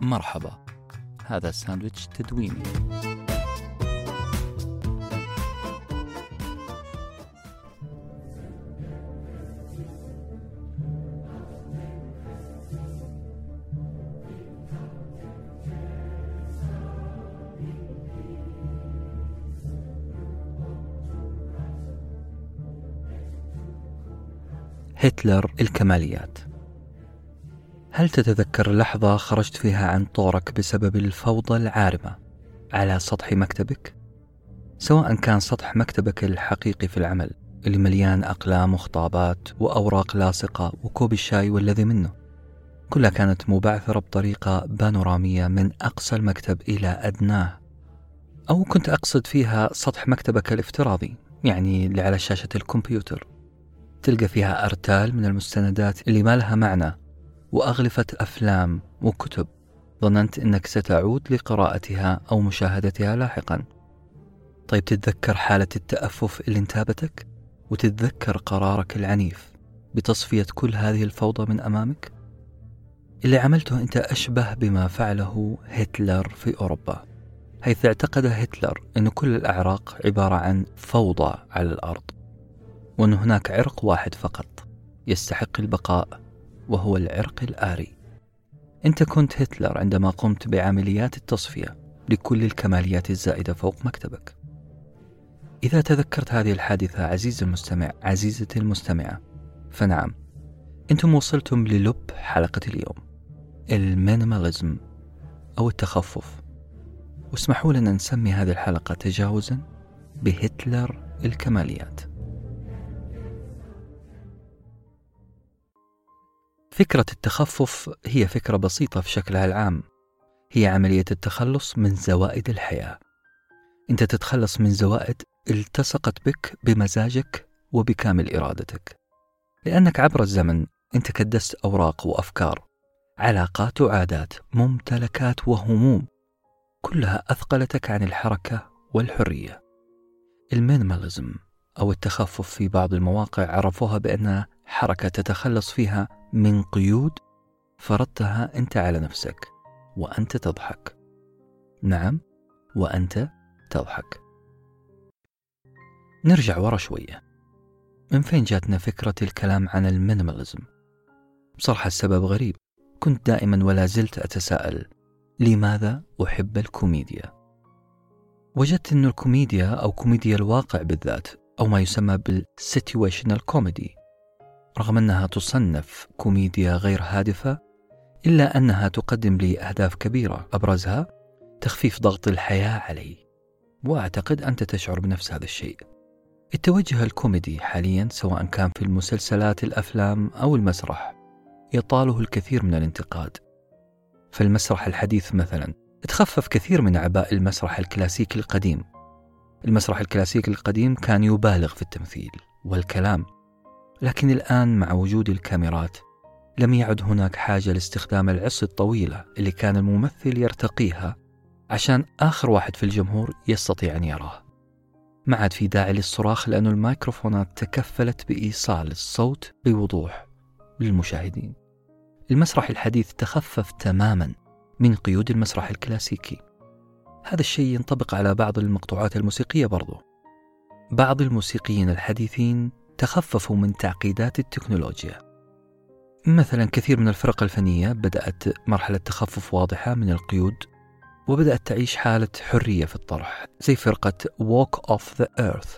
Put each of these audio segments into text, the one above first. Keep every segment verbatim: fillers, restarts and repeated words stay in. مرحبا، هذا الساندويتش تدويني. هتلر الكماليات. هل تتذكر لحظة خرجت فيها عن طورك بسبب الفوضى العارمة على سطح مكتبك؟ سواء كان سطح مكتبك الحقيقي في العمل اللي مليان أقلام وخطابات وأوراق لاصقة وكوب الشاي والذي منه، كلها كانت مبعثرة بطريقة بانورامية من أقصى المكتب إلى أدناه. أو كنت أقصد فيها سطح مكتبك الافتراضي، يعني اللي على شاشة الكمبيوتر، تلقى فيها أرتال من المستندات اللي ما لها معنى، وأغلفت أفلام وكتب ظننت أنك ستعود لقراءتها أو مشاهدتها لاحقا. طيب، تتذكر حالة التأفف اللي انتابتك؟ وتتذكر قرارك العنيف بتصفية كل هذه الفوضى من أمامك؟ اللي عملته أنت أشبه بما فعله هتلر في أوروبا، حيث اعتقد هتلر أن كل الأعراق عبارة عن فوضى على الأرض، وأن هناك عرق واحد فقط يستحق البقاء، وهو العرق الآري. أنت كنت هتلر عندما قمت بعمليات التصفية لكل الكماليات الزائدة فوق مكتبك. إذا تذكرت هذه الحادثة عزيز المستمع، عزيزة المستمعة، فنعم، أنتم وصلتم للب حلقة اليوم، المينيماليزم أو التخفف. واسمحوا لنا نسمي هذه الحلقة تجاوزا بهتلر الكماليات. فكرة التخفف هي فكرة بسيطة في شكلها العام، هي عملية التخلص من زوائد الحياة. أنت تتخلص من زوائد التصقت بك بمزاجك وبكامل إرادتك، لأنك عبر الزمن أنت كدست أوراق وأفكار، علاقات وعادات، ممتلكات وهموم، كلها أثقلتك عن الحركة والحرية. المينيماليزم أو التخفف في بعض المواقع عرفوها بأنها حركة تتخلص فيها من قيود فرضتها أنت على نفسك وأنت تضحك. نعم، وأنت تضحك. نرجع ورا شوية، من فين جاتنا فكرة الكلام عن المينيماليزم؟ بصراحة السبب غريب، كنت دائما ولا زلت أتساءل لماذا أحب الكوميديا. وجدت أن الكوميديا أو كوميديا الواقع بالذات، أو ما يسمى بالسيتويشنال كوميدي، رغم أنها تصنف كوميديا غير هادفة، إلا أنها تقدم لي أهداف كبيرة، أبرزها تخفيف ضغط الحياة علي، وأعتقد أنت تشعر بنفس هذا الشيء. التوجه الكوميدي حاليا، سواء كان في المسلسلات، الأفلام أو المسرح، يطاله الكثير من الانتقاد. فالمسرح الحديث مثلا تخفف كثير من عباء المسرح الكلاسيكي القديم. المسرح الكلاسيكي القديم كان يبالغ في التمثيل والكلام، لكن الآن مع وجود الكاميرات لم يعد هناك حاجة لاستخدام العص الطويلة اللي كان الممثل يرتقيها عشان آخر واحد في الجمهور يستطيع أن يراه. ما عاد في داعي للصراخ، لأن الميكروفونات تكفلت بإيصال الصوت بوضوح للمشاهدين. المسرح الحديث تخفف تماما من قيود المسرح الكلاسيكي. هذا الشيء ينطبق على بعض المقطوعات الموسيقية برضو. بعض الموسيقيين الحديثين تخففوا من تعقيدات التكنولوجيا. مثلا كثير من الفرق الفنية بدأت مرحلة تخفف واضحة من القيود، وبدأت تعيش حالة حرية في الطرح، زي فرقة Walk of the Earth.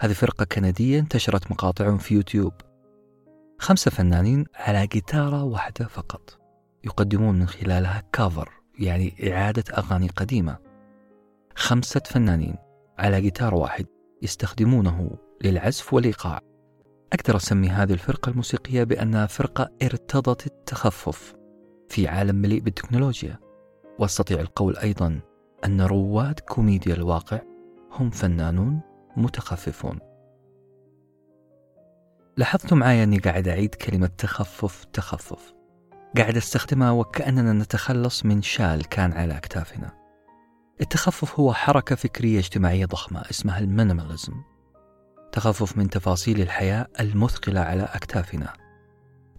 هذه فرقة كندية انتشرت مقاطعهم في يوتيوب، خمسة فنانين على جيتارة واحدة فقط، يقدمون من خلالها كافر، يعني إعادة أغاني قديمة. خمسة فنانين على جيتار واحد يستخدمونه للعزف والإيقاع. أقدر أسمي هذه الفرقة الموسيقية بأنها فرقة ارتضت التخفف في عالم مليء بالتكنولوجيا. واستطيع القول أيضا أن رواد كوميديا الواقع هم فنانون متخففون. لاحظت معايا أني قاعد أعيد كلمة تخفف تخفف، قاعد أستخدمها وكأننا نتخلص من شال كان على أكتافنا. التخفف هو حركة فكرية اجتماعية ضخمة اسمها المينيماليزم، تخفف من تفاصيل الحياة المثقلة على أكتافنا،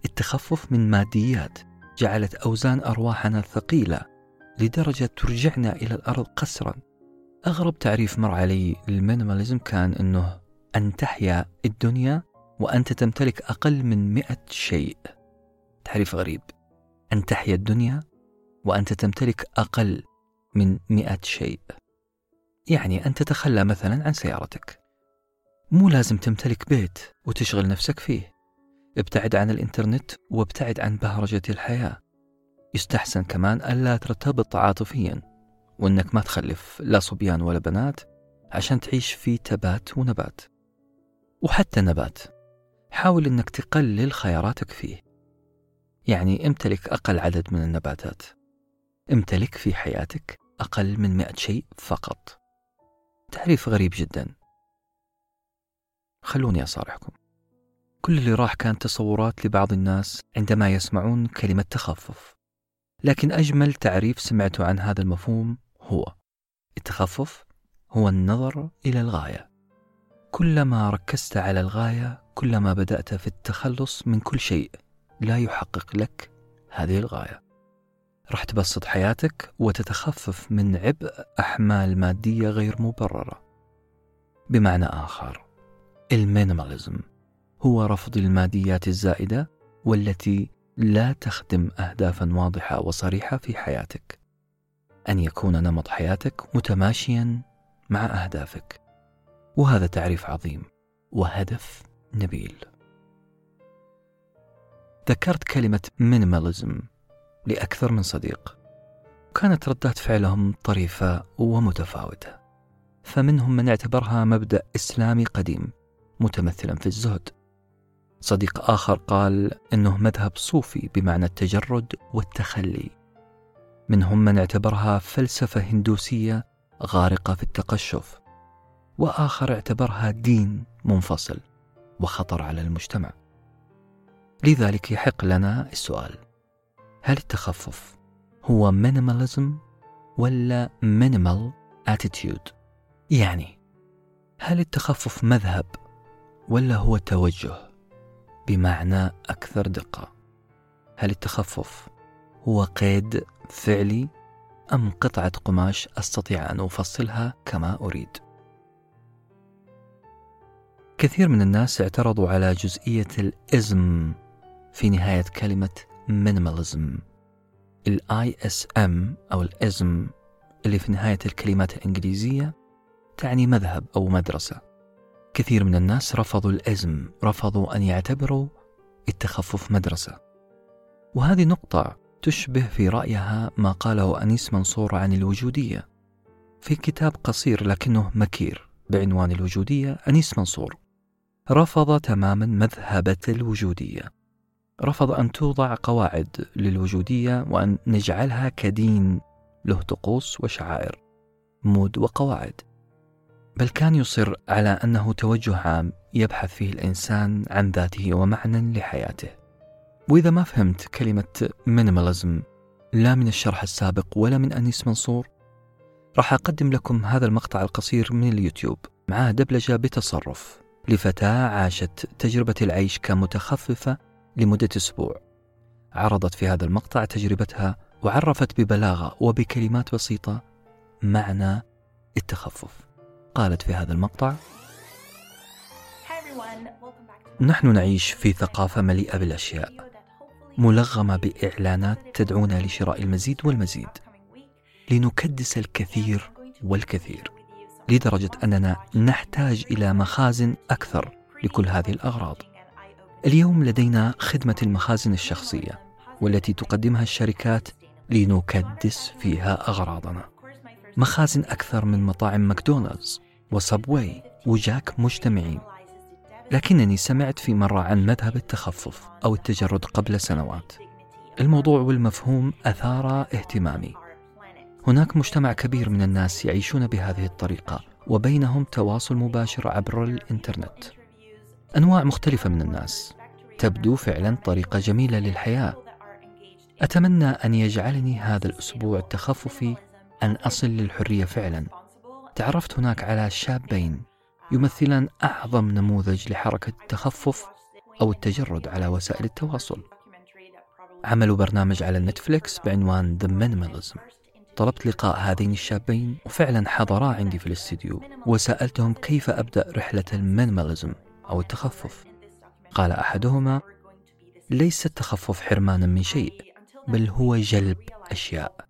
التخفف من ماديات جعلت أوزان أرواحنا ثقيلة لدرجة ترجعنا إلى الأرض قسرا. أغرب تعريف مر علي للمينيماليزم كان أنه أن تحيا الدنيا وأنت تمتلك أقل من مئة شيء. تعريف غريب، أن تحيا الدنيا وأنت تمتلك أقل من مئة شيء، يعني أن تتخلى مثلا عن سيارتك، مو لازم تمتلك بيت وتشغل نفسك فيه، ابتعد عن الإنترنت وابتعد عن بهرجة الحياة، يستحسن كمان ألا ترتبط عاطفيا وأنك ما تخلف لا صبيان ولا بنات عشان تعيش في تبات ونبات، وحتى نبات حاول أنك تقلل خياراتك فيه، يعني امتلك أقل عدد من النباتات، امتلك في حياتك أقل من مئة شيء فقط. تعريف غريب جدا. خلوني أصارحكم، كل اللي راح كان تصورات لبعض الناس عندما يسمعون كلمة تخفف، لكن أجمل تعريف سمعته عن هذا المفهوم هو التخفف هو النظر إلى الغاية. كلما ركزت على الغاية كلما بدأت في التخلص من كل شيء لا يحقق لك هذه الغاية، راح تبسط حياتك وتتخفف من عبء أحمال مادية غير مبررة. بمعنى آخر، المينيماليزم هو رفض الماديات الزائدة والتي لا تخدم أهدافا واضحة وصريحة في حياتك، أن يكون نمط حياتك متماشيا مع أهدافك، وهذا تعريف عظيم وهدف نبيل. ذكرت كلمة مينيماليزم لأكثر من صديق، وكانت ردات فعلهم طريفة ومتفاوتة، فمنهم من اعتبرها مبدأ إسلامي قديم متمثلا في الزهد، صديق آخر قال إنه مذهب صوفي بمعنى التجرد والتخلي، منهم من اعتبرها فلسفة هندوسية غارقة في التقشف، وآخر اعتبرها دين منفصل وخطر على المجتمع. لذلك يحق لنا السؤال، هل التخفف هو مينيماليزم ولا مينيمال اتيتيود؟ يعني هل التخفف مذهب ولا هو توجه؟ بمعنى أكثر دقة، هل التخفف هو قيد فعلي أم قطعة قماش أستطيع أن أفصلها كما أريد؟ كثير من الناس اعترضوا على جزئية الإزم في نهاية كلمة مينيماليزم، الاي اس ام أو الإزم اللي في نهاية الكلمات الإنجليزية تعني مذهب أو مدرسة. كثير من الناس رفضوا الإزم، رفضوا أن يعتبروا التخفف مدرسة، وهذه نقطة تشبه في رأيها ما قاله أنيس منصور عن الوجودية في كتاب قصير لكنه مكير بعنوان الوجودية. أنيس منصور رفض تماما مذهبة الوجودية، رفض أن توضع قواعد للوجودية وأن نجعلها كدين له طقوس وشعائر مود وقواعد، بل كان يصر على أنه توجه عام يبحث فيه الإنسان عن ذاته ومعنى لحياته. وإذا ما فهمت كلمة مينيماليزم لا من الشرح السابق ولا من أنيس منصور، راح أقدم لكم هذا المقطع القصير من اليوتيوب معاه دبلجة بتصرف لفتاة عاشت تجربة العيش كمتخففة لمدة أسبوع. عرضت في هذا المقطع تجربتها وعرفت ببلاغة وبكلمات بسيطة معنى التخفف. قالت في هذا المقطع: نحن نعيش في ثقافة مليئة بالأشياء ملغمة بإعلانات تدعونا لشراء المزيد والمزيد، لنكدس الكثير والكثير لدرجة أننا نحتاج إلى مخازن أكثر لكل هذه الأغراض. اليوم لدينا خدمة المخازن الشخصية والتي تقدمها الشركات لنكدس فيها أغراضنا، مخازن أكثر من مطاعم ماكدونالدز وصابواي وجاك مجتمعين. لكنني سمعت في مرة عن مذهب التخفف أو التجرد قبل سنوات، الموضوع والمفهوم أثار اهتمامي. هناك مجتمع كبير من الناس يعيشون بهذه الطريقة وبينهم تواصل مباشر عبر الإنترنت، أنواع مختلفة من الناس، تبدو فعلا طريقة جميلة للحياة. أتمنى أن يجعلني هذا الأسبوع التخففي أن أصل للحرية فعلا. تعرفت هناك على شابين يمثلان أعظم نموذج لحركة التخفف أو التجرد على وسائل التواصل، عملوا برنامج على نتفليكس بعنوان The Minimalism. طلبت لقاء هذين الشابين وفعلا حضرا عندي في الاستديو، وسألتهم كيف أبدأ رحلة المينيماليزم أو التخفف. قال أحدهما: ليس التخفف حرمانا من شيء، بل هو جلب أشياء،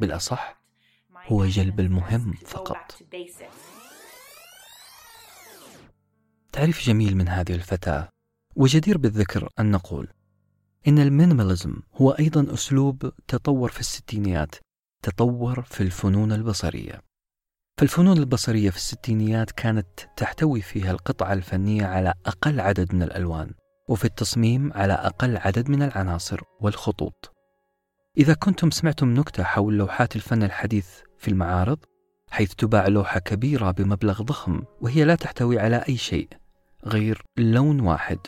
بالأصح هو جلب المهم فقط. تعريف جميل من هذه الفتاة، وجدير بالذكر أن نقول إن المينيماليزم هو أيضا أسلوب تطور في الستينيات، تطور في الفنون البصرية. فالفنون البصرية في الستينيات كانت تحتوي فيها القطعة الفنية على أقل عدد من الألوان، وفي التصميم على أقل عدد من العناصر والخطوط. إذا كنتم سمعتم نكتة حول لوحات الفن الحديث في المعارض، حيث تباع لوحة كبيرة بمبلغ ضخم وهي لا تحتوي على أي شيء غير لون واحد،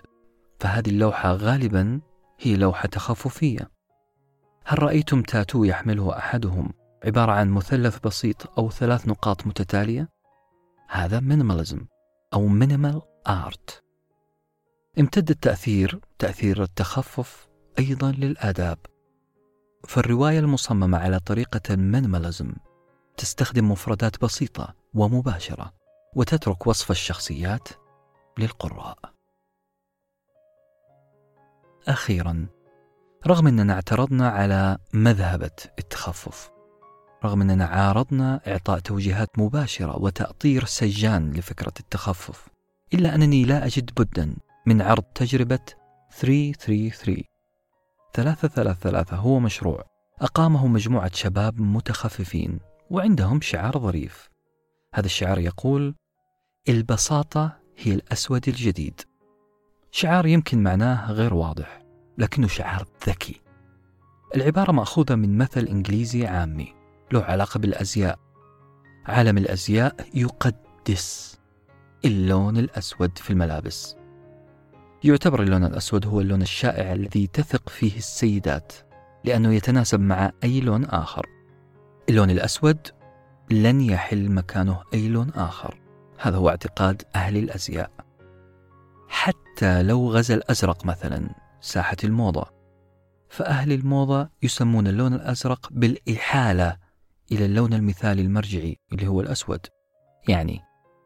فهذه اللوحة غالباً هي لوحة تخففية. هل رأيتم تاتو يحمله أحدهم عبارة عن مثلث بسيط أو ثلاث نقاط متتالية؟ هذا مينيماليزم أو مينيمال آرت. امتد التأثير، تأثير التخفف، أيضا للآداب. فالرواية المصممة على طريقة المينيماليزم تستخدم مفردات بسيطة ومباشرة، وتترك وصف الشخصيات للقراء. أخيرا، رغم أننا اعترضنا على مذهبة التخفف، رغم أننا عارضنا إعطاء توجيهات مباشرة وتأطير سجان لفكرة التخفف، إلا أنني لا أجد بدا من عرض تجربة ثلاثمائة وثلاثة وثلاثين. ثلاثمائة وثلاثة وثلاثين هو مشروع أقامه مجموعة شباب متخففين، وعندهم شعار ظريف. هذا الشعار يقول: البساطة هي الأسود الجديد. شعار يمكن معناه غير واضح، لكنه شعار ذكي. العبارة مأخوذة من مثل إنجليزي عامي له علاقة بالأزياء. عالم الأزياء يقدس اللون الأسود في الملابس. يعتبر اللون الأسود هو اللون الشائع الذي تثق فيه السيدات، لأنه يتناسب مع أي لون آخر. اللون الأسود لن يحل مكانه أي لون آخر، هذا هو اعتقاد أهل الأزياء. حتى لو غزا الأزرق مثلا ساحة الموضة، فأهل الموضة يسمون اللون الأزرق بالإحالة إلى اللون المثالي المرجعي اللي هو الأسود. يعني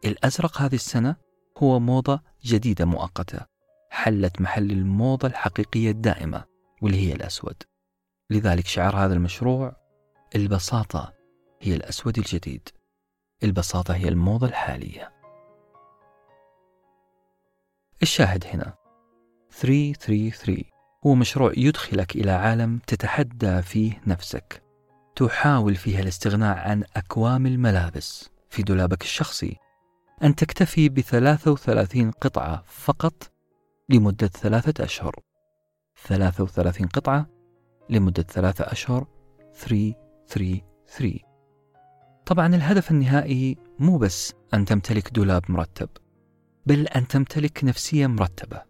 الأزرق هذه السنة هو موضة جديدة مؤقتة، حلت محل الموضة الحقيقية الدائمة واللي هي الأسود. لذلك شعار هذا المشروع: البساطة هي الأسود الجديد، البساطة هي الموضة الحالية. الشاهد هنا ثلاثمائة وثلاثة وثلاثين هو مشروع يدخلك إلى عالم تتحدى فيه نفسك، تحاول فيها الاستغناء عن أكوام الملابس في دولابك الشخصي، أن تكتفي بثلاث وثلاثين قطعة فقط لمدة ثلاثة أشهر. ثلاث وثلاثين قطعة لمدة ثلاثة أشهر، ثلاثمائة وثلاثة وثلاثين. طبعا الهدف النهائي مو بس أن تمتلك دولاب مرتب، بل أن تمتلك نفسية مرتبة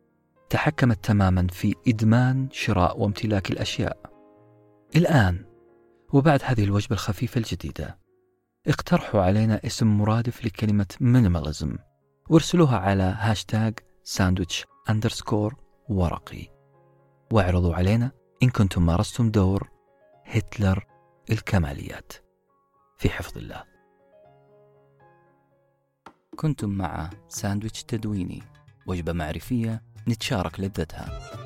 تحكمت تماما في إدمان شراء وامتلاك الأشياء. الآن وبعد هذه الوجبة الخفيفة الجديدة، اقترحوا علينا اسم مرادف لكلمة مينيماليزم، وارسلوها على هاشتاج ساندويتش أندرسكور ورقي، واعرضوا علينا إن كنتم مارستم دور هتلر الكماليات. في حفظ الله. كنتم مع ساندويتش تدويني، وجبة معرفية نتشارك لذتها.